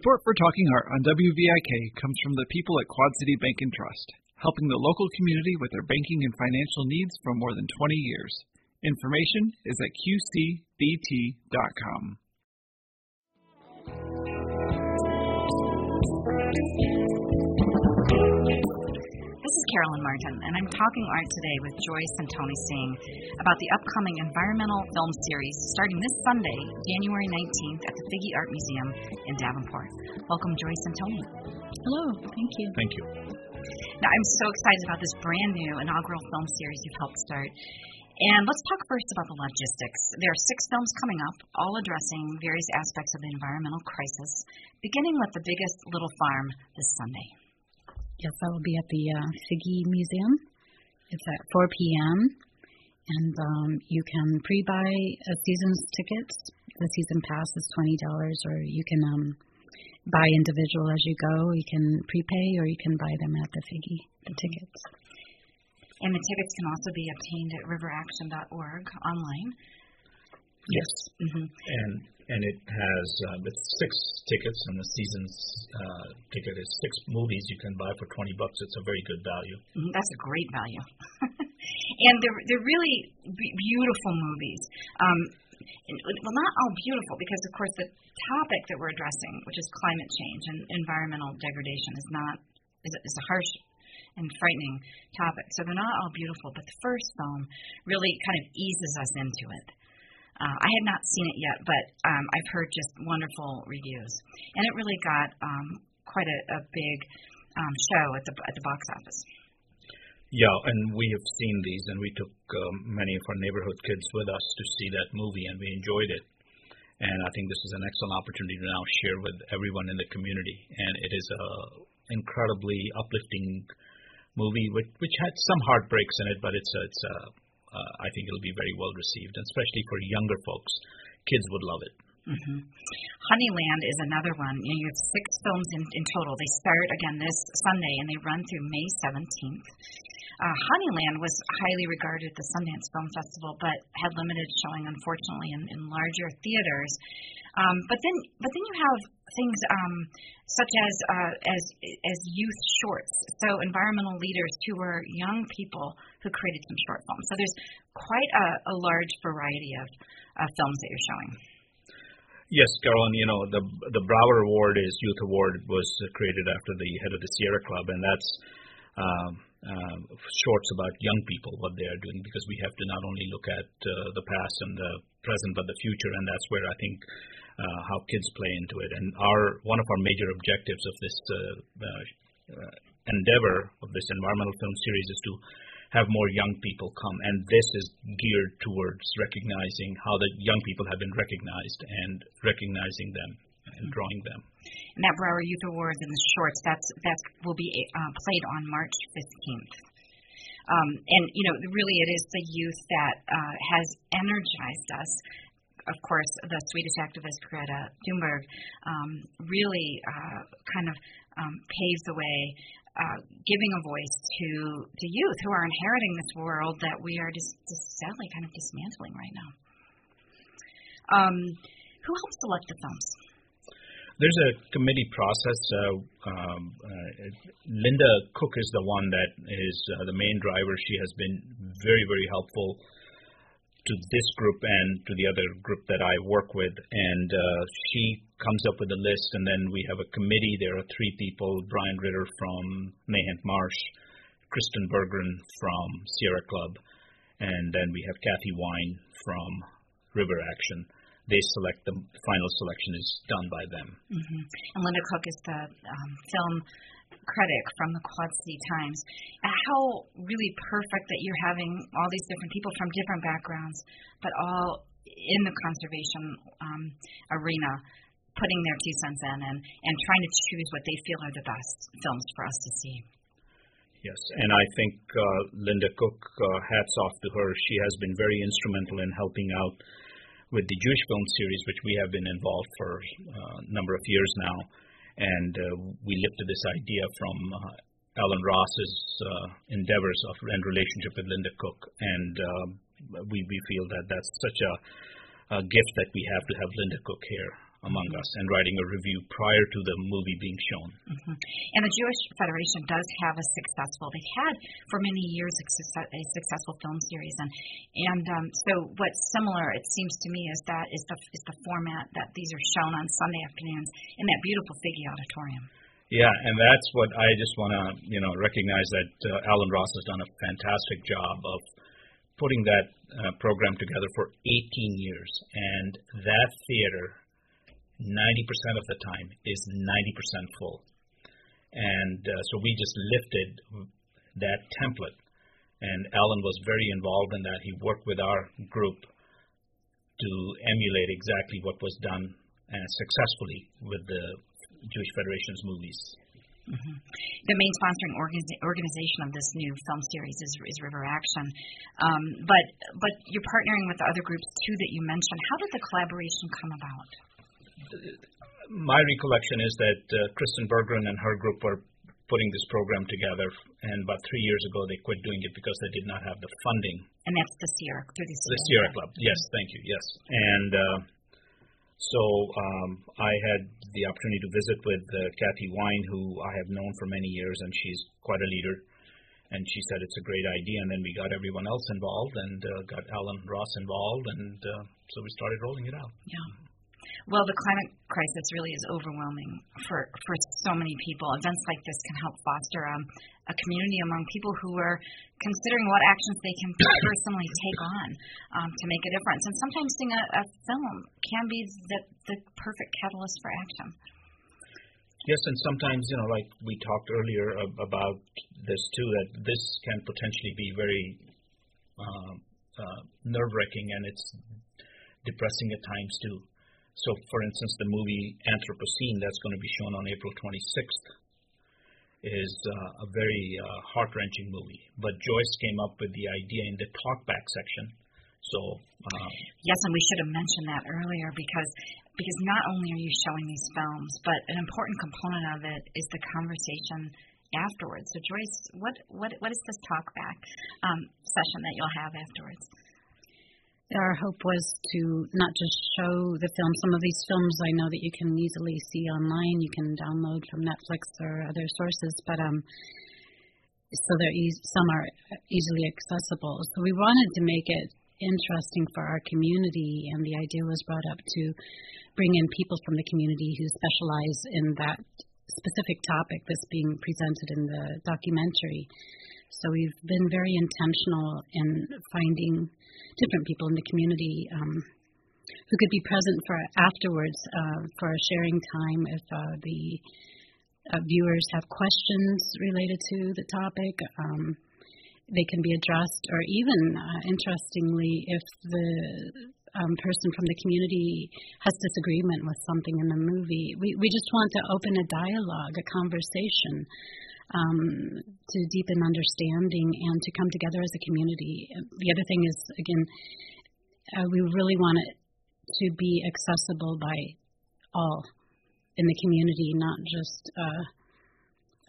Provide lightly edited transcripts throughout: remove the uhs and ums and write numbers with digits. Support for Talking Art on WVIK comes from the people at Quad City Bank and Trust, helping the local community with their banking and financial needs for more than 20 years. Information is at qcbt.com. This is Carolyn Martin, and I'm talking art today with Joyce and Tony Singh about the upcoming environmental film series starting this Sunday, January 19th, at the Figge Art Museum in Davenport. Welcome, Joyce and Tony. Hello. Thank you. Thank you. Now, I'm so excited about this brand new inaugural film series you've helped start. And let's talk first about the logistics. There are 6 films coming up, all addressing various aspects of the environmental crisis, beginning with The Biggest Little Farm this Sunday. Yes, I will be at the Siggy Museum. It's at 4 p.m. And you can pre-buy a season's tickets. The season pass is $20, or you can buy individual as you go. You can prepay, or you can buy them at the Figge, the tickets. And the tickets can also be obtained at riveraction.org online. Yes. Mm-hmm. And it has it's 6 tickets, and the season's ticket is 6 movies you can buy for $20. It's a very good value. Mm-hmm. That's a great value. And they're really beautiful movies. Well, not all beautiful, because, of course, the topic that we're addressing, which is climate change and environmental degradation, is a harsh and frightening topic. So they're not all beautiful, but the first film really kind of eases us into it. I had not seen it yet, but I've heard just wonderful reviews. And it really got quite a big show at the box office. Yeah, and we have seen these, and we took many of our neighborhood kids with us to see that movie, and we enjoyed it. And I think this is an excellent opportunity to now share with everyone in the community. And it is an incredibly uplifting movie, which had some heartbreaks in it, but I think it'll be very well received, and especially for younger folks. Kids would love it. Mm-hmm. Honeyland is another one. You have 6 films in total. They start, again, this Sunday, and they run through May 17th. Honeyland was highly regarded at the Sundance Film Festival, but had limited showing, unfortunately, in larger theaters. But then you have things such as youth shorts, so environmental leaders who were young people who created some short films. So there's quite a large variety of films that you're showing. Yes, Carolyn, the Brower Award is Youth Award was created after the head of the Sierra Club, and that's shorts about young people, what they are doing, because we have to not only look at the past and the present, but the future, and that's where I think how kids play into it. And one of our major objectives of this endeavor of this environmental film series is to have more young people come, and this is geared towards recognizing how the young people have been recognized and recognizing them and drawing them. And that Brower Youth Awards and the shorts, that will be played on March 15th. And, really it is the youth that has energized us. Of course, the Swedish activist Greta Thunberg really kind of paves the way, giving a voice to youth who are inheriting this world that we are just sadly kind of dismantling right now. Who helps select the films? There's a committee process. Linda Cook is the one that is the main driver. She has been very, very helpful to this group and to the other group that I work with. And she comes up with a list, and then we have a committee. There are 3 people, Brian Ritter from Nahant Marsh, Kristen Berggren from Sierra Club, and then we have Kathy Wine from River Action. They select the final selection is done by them. Mm-hmm. And Linda Cook is the film critic from the Quad City Times. How really perfect that you're having all these different people from different backgrounds, but all in the conservation arena, putting their 2 cents in and trying to choose what they feel are the best films for us to see. Yes, and I think Linda Cook, hats off to her. She has been very instrumental in helping out with the Jewish Film Series, which we have been involved for a number of years now. And we lifted this idea from Alan Ross's endeavors and relationship with Linda Cook. And we feel that that's such a gift that we have to have Linda Cook here among us and writing a review prior to the movie being shown. Mm-hmm. And the Jewish Federation does have a successful, they've had for many years a successful film series. And so what's similar, it seems to me, is that is the format that these are shown on Sunday afternoons in that beautiful Siggy Auditorium. Yeah, and that's what I just want to, recognize that Alan Ross has done a fantastic job of putting that program together for 18 years. And that theater, 90% of the time, is 90% full. And so we just lifted that template. And Alan was very involved in that. He worked with our group to emulate exactly what was done successfully with the Jewish Federation's movies. Mm-hmm. The main sponsoring organization of this new film series is River Action. But you're partnering with the other groups, too, that you mentioned. How did the collaboration come about? My recollection is that Kristen Berggren and her group were putting this program together, and about 3 years ago they quit doing it because they did not have the funding. And that's the Sierra Club. Yes, thank you, yes. And So I had the opportunity to visit with Kathy Wine, who I have known for many years, and she's quite a leader. And she said it's a great idea, and then we got everyone else involved and got Alan Ross involved, and so we started rolling it out. Yeah. Well, the climate crisis really is overwhelming for so many people. Events like this can help foster a community among people who are considering what actions they can personally take on to make a difference. And sometimes seeing a film can be the perfect catalyst for action. Yes, and sometimes, like we talked earlier about this too, that this can potentially be very nerve-wracking, and it's depressing at times too. So, for instance, the movie Anthropocene that's going to be shown on April 26th is a very heart-wrenching movie. But Joyce came up with the idea in the talkback section. So yes, and we should have mentioned that earlier because not only are you showing these films, but an important component of it is the conversation afterwards. So, Joyce, what is this talkback session that you'll have afterwards? Our hope was to not just show the film. Some of these films I know that you can easily see online. You can download from Netflix or other sources, but so some are easily accessible. So we wanted to make it interesting for our community, and the idea was brought up to bring in people from the community who specialize in that specific topic that's being presented in the documentary. So we've been very intentional in finding different people in the community who could be present for afterwards for sharing time if the viewers have questions related to the topic. They can be addressed, or even, interestingly, if the person from the community has disagreement with something in the movie. We just want to open a dialogue, a conversation, to deepen understanding and to come together as a community. The other thing is, again, we really want it to be accessible by all in the community, not just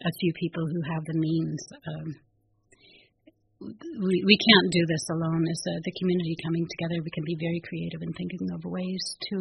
a few people who have the means. We can't do this alone. As the community coming together, we can be very creative in thinking of ways to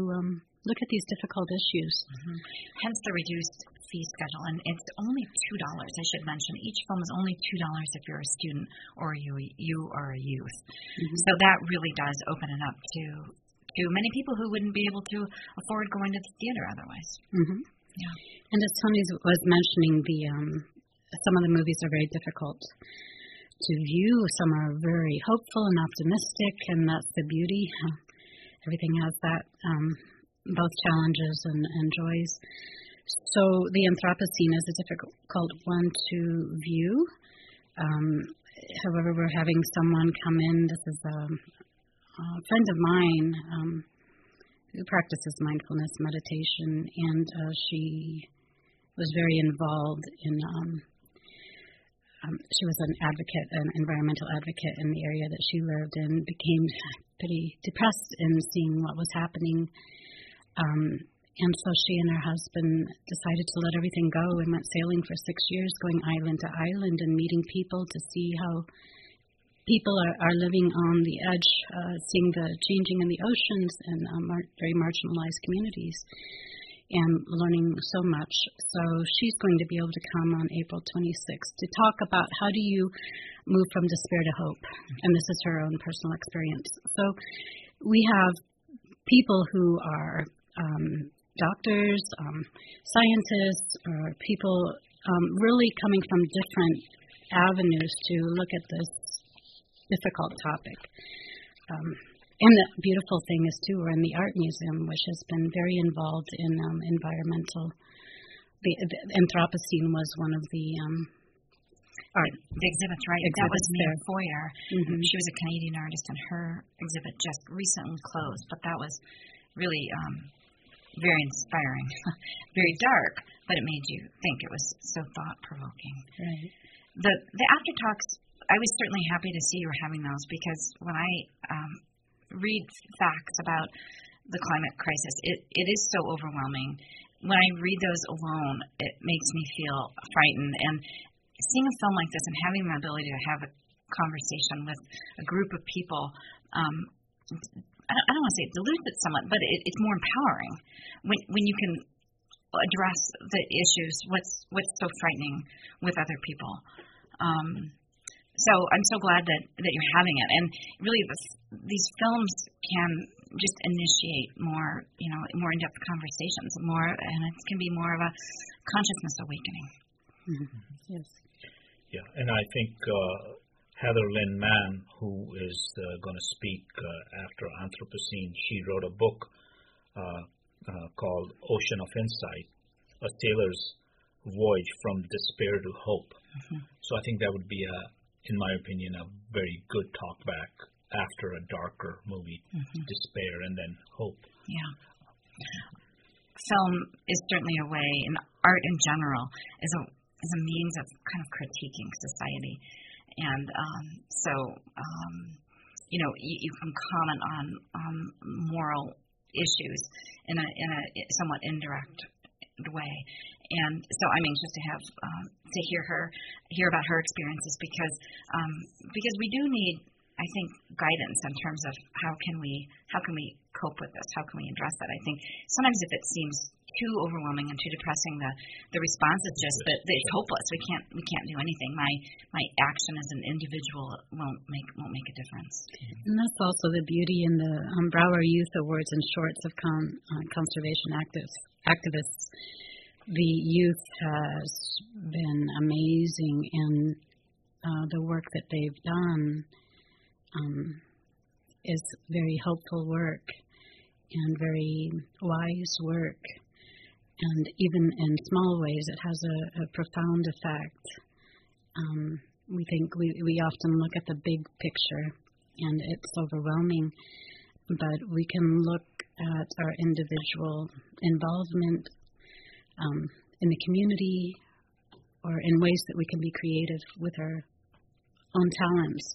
look at these difficult issues. Mm-hmm. Hence the reduced fee schedule, and it's only $2. I should mention each film is only $2 if you're a student or you are a youth. Mm-hmm. So that really does open it up to many people who wouldn't be able to afford going to the theater otherwise. Mm-hmm. Yeah. And as Tony was mentioning, some of the movies are very difficult to view. Some are very hopeful and optimistic, and that's the beauty. Everything has that both challenges and joys. So the Anthropocene is a difficult one to view. However, we're having someone come in. This is a friend of mine who practices mindfulness meditation, and she was very involved in she was an environmental advocate in the area that she lived in, became pretty depressed in seeing what was happening. And so she and her husband decided to let everything go and went sailing for 6 years, going island to island and meeting people to see how people are living on the edge, seeing the changing in the oceans and very marginalized communities, and learning so much. So she's going to be able to come on April 26th to talk about how do you move from despair to hope, and this is her own personal experience. So we have people who are doctors, scientists, or people really coming from different avenues to look at this difficult topic. And the beautiful thing is, too, we're in the Art Museum, which has been very involved in environmental. The Anthropocene was one of the art exhibits, right? That was the foyer. Mm-hmm. She was a Canadian artist, and her exhibit just recently closed, but that was really very inspiring, very dark, but it made you think. It was so thought-provoking. Right. The after-talks, I was certainly happy to see you were having those, because when I read facts about the climate crisis, it is so overwhelming. When I read those alone, it makes me feel frightened. And seeing a film like this and having the ability to have a conversation with a group of people, I don't want to say it dilutes it somewhat, but it's more empowering when you can address the issues, what's so frightening with other people. So I'm so glad that you're having it. And really, these films can just initiate more, more in-depth conversations, and it can be more of a consciousness awakening. Mm-hmm. Yes. Yeah, and I think Heather Lynn Mann, who is going to speak after Anthropocene, she wrote a book called Ocean of Insight, A Sailor's Voyage from Despair to Hope. Mm-hmm. So I think that would be, in my opinion, a very good talk back after a darker movie, mm-hmm. Despair and then hope. Yeah. Film is certainly a way, and art in general is a means of kind of critiquing society. And you can comment on moral issues in a somewhat indirect way. And so I'm anxious to have to hear about her experiences, because we do need, I think, guidance in terms of how can we cope with this? How can we address that? I think sometimes if it seems too overwhelming and too depressing, the response is just that it's hopeless. We can't do anything. My action as an individual won't make a difference. And that's also the beauty in the Brower Youth Awards and Shorts of conservation activists. The youth has been amazing in the work that they've done. Is very helpful work and very wise work. And even in small ways, it has a profound effect. We think we often look at the big picture, and it's overwhelming. But we can look at our individual involvement in the community, or in ways that we can be creative with our own talents.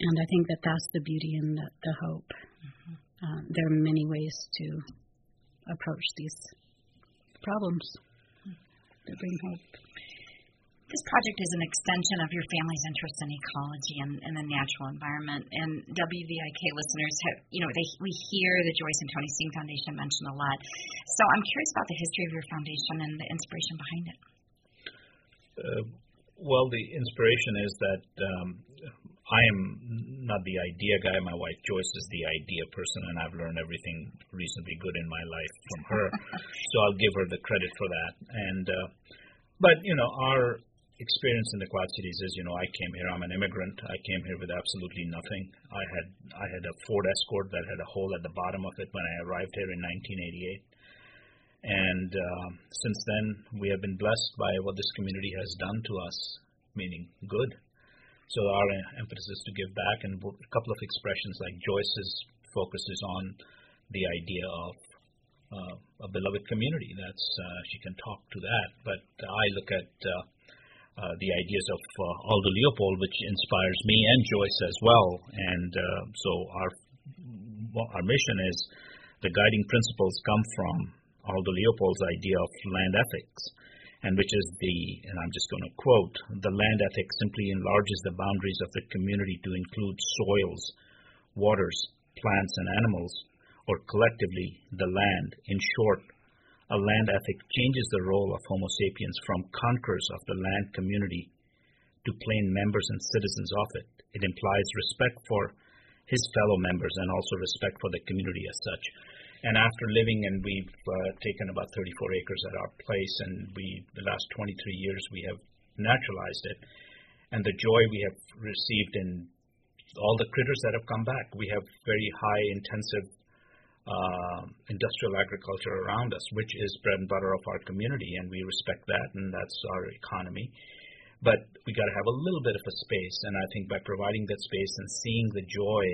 And I think that that's the beauty and the hope. Mm-hmm. There are many ways to approach these problems that bring hope. This project is an extension of your family's interest in ecology and the natural environment. And WVIK listeners we hear the Joyce and Tony Steen Foundation mentioned a lot. So I'm curious about the history of your foundation and the inspiration behind it. Well, the inspiration is that I am not the idea guy. My wife, Joyce, is the idea person, and I've learned everything reasonably good in my life from her, so I'll give her the credit for that. And our experience in the Quad Cities is, I came here. I'm an immigrant. I came here with absolutely nothing. I had a Ford Escort that had a hole at the bottom of it when I arrived here in 1988. And since then, we have been blessed by what this community has done to us, meaning good. So our emphasis is to give back, and a couple of expressions like Joyce's focuses on the idea of a beloved community. That's she can talk to that. But I look at the ideas of Aldo Leopold, which inspires me and Joyce as well. And so our mission is the guiding principles come from Aldo Leopold's idea of land ethics. and which is and I'm just going to quote, "The land ethic simply enlarges the boundaries of the community to include soils, waters, plants, and animals, or collectively, the land. In short, a land ethic changes the role of Homo sapiens from conquerors of the land community to plain members and citizens of it. It implies respect for his fellow members and also respect for the community as such." And after living, and we've taken about 34 acres at our place, and the last 23 years we have naturalized it, and the joy we have received in all the critters that have come back. We have very high intensive industrial agriculture around us, which is bread and butter of our community, and we respect that, and that's our economy. But we got to have a little bit of a space, and I think by providing that space and seeing the joy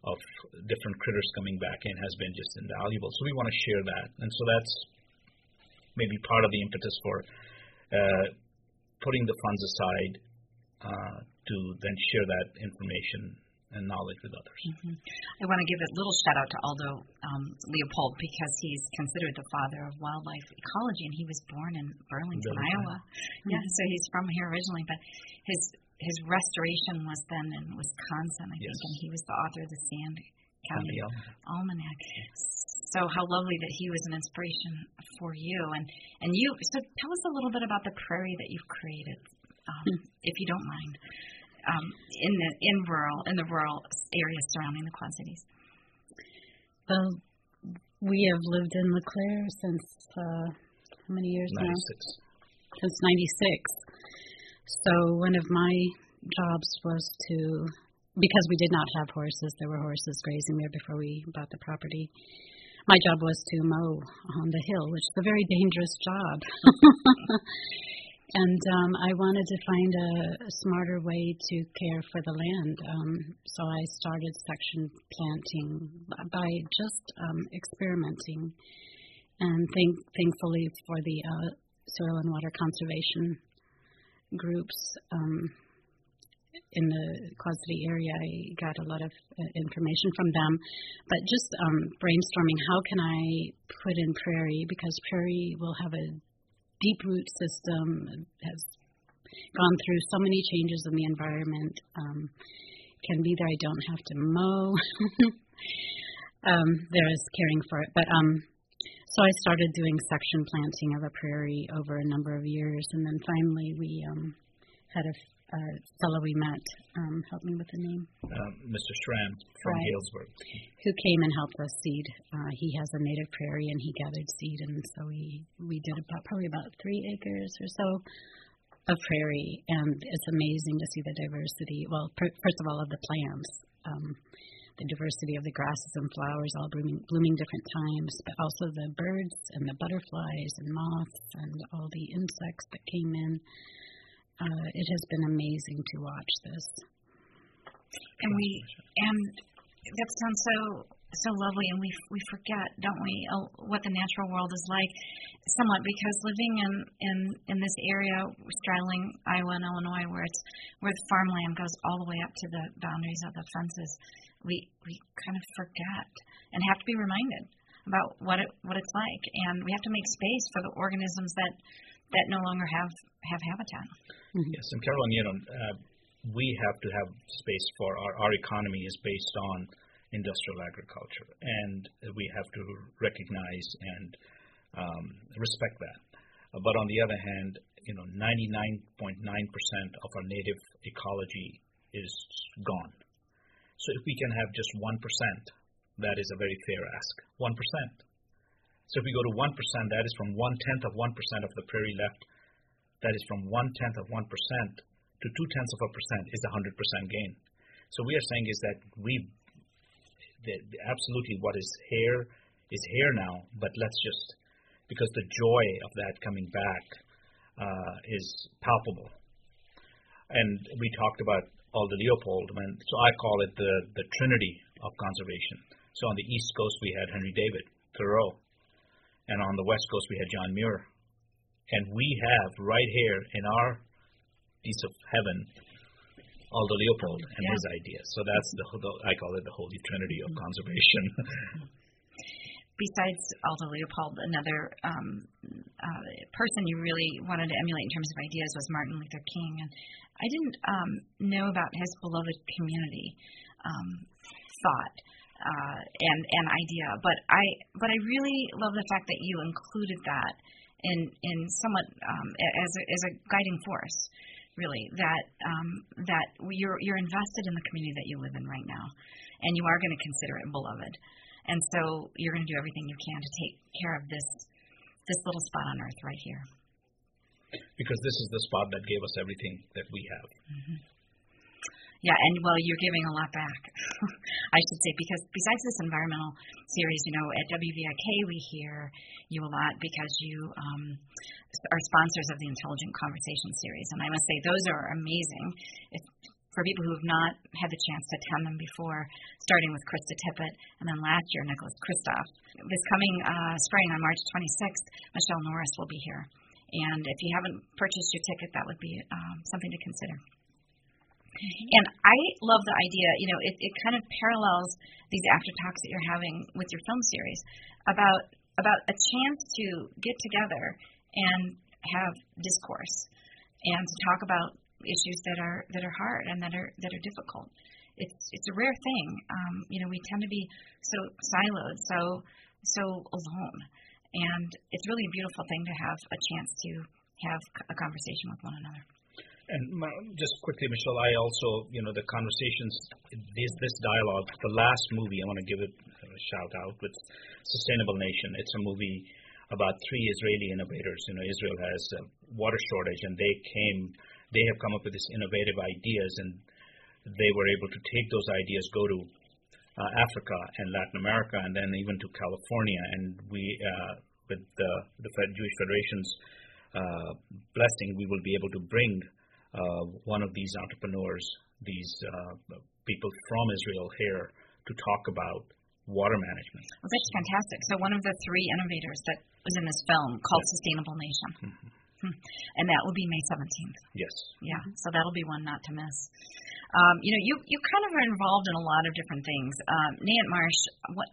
of different critters coming back in has been just invaluable. So we want to share that, and so that's maybe part of the impetus for putting the funds aside to then share that information and knowledge with others. Mm-hmm. I want to give a little shout out to Aldo Leopold, because he's considered the father of wildlife ecology, and he was born in Burlington, Iowa. Mm-hmm. Yeah, so he's from here originally, but his restoration was then in Wisconsin, I think, and he was the author of the Sand County Almanac. So how lovely that he was an inspiration for you. And you, so tell us a little bit about the prairie that you've created, if you don't mind. In the rural areas surrounding the Quad Cities. We have lived in LeClaire since how many years now? Since 96. So one of my jobs was to, because we did not have horses, there were horses grazing there before we bought the property. My job was to mow on the hill, which is a very dangerous job. And I wanted to find a smarter way to care for the land. So I started section planting by just experimenting. And thankfully for the soil and water conservation groups in the Quad City area, I got a lot of information from them. But just brainstorming, how can I put in prairie? Because prairie will have a deep root system, has gone through so many changes in the environment, can be there. I don't have to mow. There is caring for it. But so I started doing section planting of a prairie over a number of years, and then finally we had a fellow we met, help me with the name. Mr. Schramm from Galesburg. Who came and helped us seed. He has a native prairie, and he gathered seed, and so we did probably about 3 acres or so of prairie, and it's amazing to see the diversity, first of all, of the plants, the diversity of the grasses and flowers all blooming different times, but also the birds and the butterflies and moths and all the insects that came in. It has been amazing to watch this. And that sounds so lovely, and we forget, don't we, what the natural world is like somewhat, because living in this area, straddling Iowa and Illinois, where the farmland goes all the way up to the boundaries of the fences, we kind of forget and have to be reminded about what it's like, and we have to make space for the organisms that no longer have habitat. Mm-hmm. Yes, and Carolyn, we have to have space for our economy is based on industrial agriculture, and we have to recognize and respect that. But on the other hand, 99.9% of our native ecology is gone. So if we can have just 1%, that is a very fair ask, 1%. So if we go to 1%, that is from 0.1% of the prairie left. That is from 0.1% to 0.2% is 100% gain. So we are saying is that absolutely what is here now, but let's just, because the joy of that coming back is palpable. And we talked about Aldo Leopold, so I call it the trinity of conservation. So on the East Coast, we had Henry David Thoreau. And on the West Coast, we had John Muir. And we have right here in our piece of heaven, Aldo Leopold and his ideas. So that's I call it the Holy Trinity of conservation. Besides Aldo Leopold, another person you really wanted to emulate in terms of ideas was Martin Luther King. And I didn't know about his beloved community thought and idea, but I really love the fact that you included that in somewhat as a guiding force, really, that you're invested in the community that you live in right now, and you are going to consider it beloved, and so you're going to do everything you can to take care of this little spot on earth right here. Because this is the spot that gave us everything that we have. Mm-hmm. Yeah, and well, you're giving a lot back, I should say, because besides this environmental series, you know, at WVIK we hear you a lot because you are sponsors of the Intelligent Conversation series, and I must say those are amazing. For people who have not had the chance to attend them before, starting with Krista Tippett and then last year Nicholas Kristof. This coming spring on March 26th, Michelle Norris will be here. And if you haven't purchased your ticket, that would be something to consider. And I love the idea, you know, it kind of parallels these after-talks that you're having with your film series about a chance to get together and have discourse and to talk about issues that are hard and that are difficult. It's a rare thing. You know, we tend to be so siloed, so alone, and it's really a beautiful thing to have a chance to have a conversation with one another. And just quickly, Michelle, I also, you know, the conversations, this dialogue, the last movie, I want to give it a shout out with Sustainable Nation. It's a movie about three Israeli innovators. You know, Israel has a water shortage, and they have come up with these innovative ideas, and they were able to take those ideas, go to Africa and Latin America, and then even to California. And we, with the Jewish Federation's blessing, we will be able to bring one of these entrepreneurs, these people from Israel here to talk about water management. Well, that's fantastic. So one of the three innovators that was in this film called Sustainable Nation. Mm-hmm. And that will be May 17th. Yes. Yeah, so that'll be one not to miss. You know, you kind of are involved in a lot of different things. Nahant Marsh,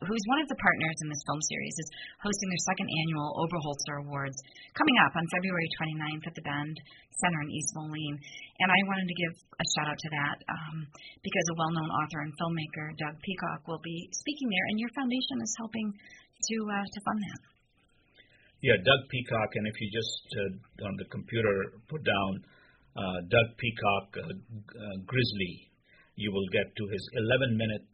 who's one of the partners in this film series, is hosting their second annual Oberholtzer Awards coming up on February 29th at the Bend Center in East Moline. And I wanted to give a shout-out to that because a well-known author and filmmaker, Doug Peacock, will be speaking there, and your foundation is helping to fund that. Yeah, Doug Peacock, and if you just on the computer put down Doug Peacock Grizzly, you will get to his 11-minute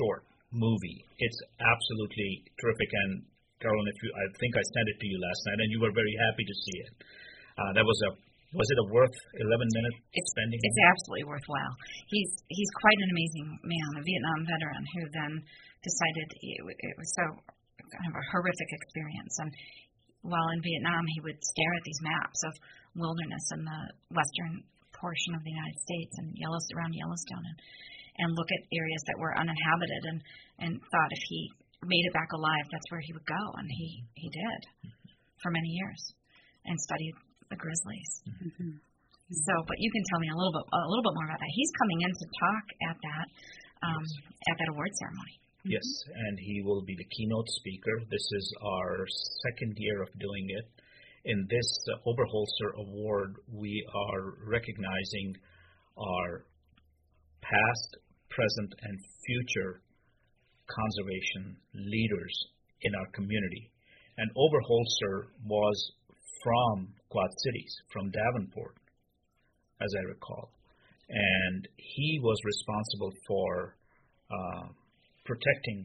short movie. It's absolutely terrific, and Carolyn, I think I sent it to you last night, and you were very happy to see it. Was it a worth 11 minutes spending? It's absolutely worthwhile. He's quite an amazing man, a Vietnam veteran who then decided it was so kind of a horrific experience, and while in Vietnam he would stare at these maps of wilderness in the western portion of the United States and around Yellowstone and look at areas that were uninhabited and thought if he made it back alive, that's where he would go, and he did for many years and studied the grizzlies. Mm-hmm. So, but you can tell me a little bit more about that. He's coming in to talk at that at that award ceremony. Yes, and he will be the keynote speaker. This is our second year of doing it. In this Oberholtzer Award, we are recognizing our past, present, and future conservation leaders in our community. And Oberholtzer was from Quad Cities, from Davenport, as I recall. And he was responsible for protecting,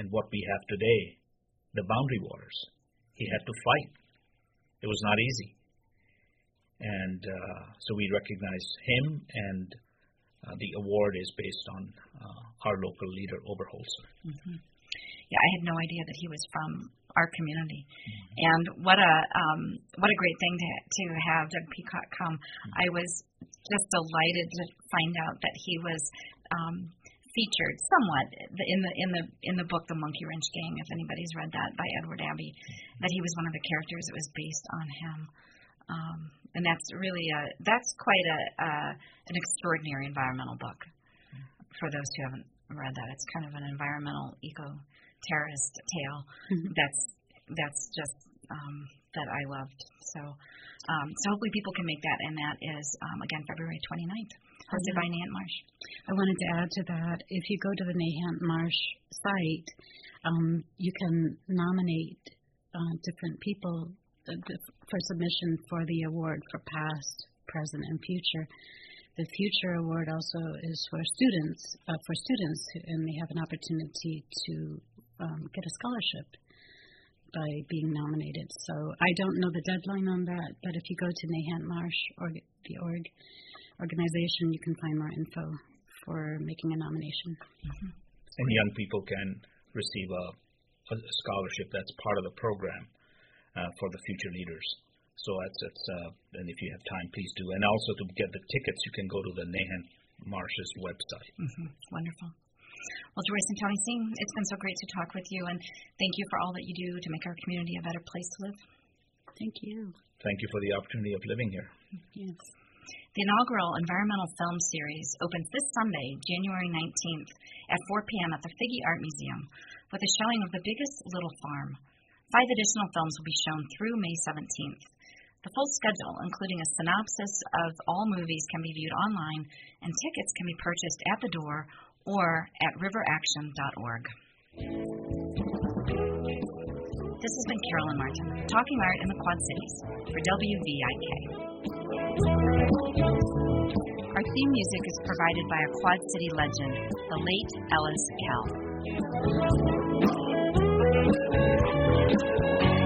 and what we have today, the boundary waters. He had to fight. It was not easy. And so we recognize him, and the award is based on our local leader, Oberholtzer. Mm-hmm. Yeah, I had no idea that he was from our community. Mm-hmm. And what a great thing to have Doug Peacock come. Mm-hmm. I was just delighted to find out that he was featured somewhat in the book The Monkey Wrench Gang, if anybody's read that, by Edward Abbey, that he was one of the characters. It was based on him, and that's really quite an extraordinary environmental book. For those who haven't read that, it's kind of an environmental eco terrorist tale. Mm-hmm. That's just that I loved. So hopefully people can make that, and that is, again, February 29th, hosted by Nahant Marsh. I wanted to add to that, if you go to the Nahant Marsh site, you can nominate different people for submission for the award for past, present, and future. The Future Award also is for students, and they have an opportunity to get a scholarship by being nominated. So I don't know the deadline on that, but if you go to Nahant Marsh or the organization, you can find more info for making a nomination. Mm-hmm. And young people can receive a scholarship that's part of the program for the Future Leaders. So that's and if you have time, please do. And also to get the tickets, you can go to the Nahant Marsh's website. Mm-hmm. Wonderful. Well, Joyce and Tony Singh, it's been so great to talk with you, and thank you for all that you do to make our community a better place to live. Thank you. Thank you for the opportunity of living here. Yes. The inaugural Environmental Film Series opens this Sunday, January 19th, at 4 p.m. at the Figge Art Museum with a showing of The Biggest Little Farm. 5 additional films will be shown through May 17th. The full schedule, including a synopsis of all movies, can be viewed online, and tickets can be purchased at the door or at riveraction.org. This has been Carolyn Martin, talking art in the Quad Cities for WVIK. Our theme music is provided by a Quad City legend, the late Ellis Kell.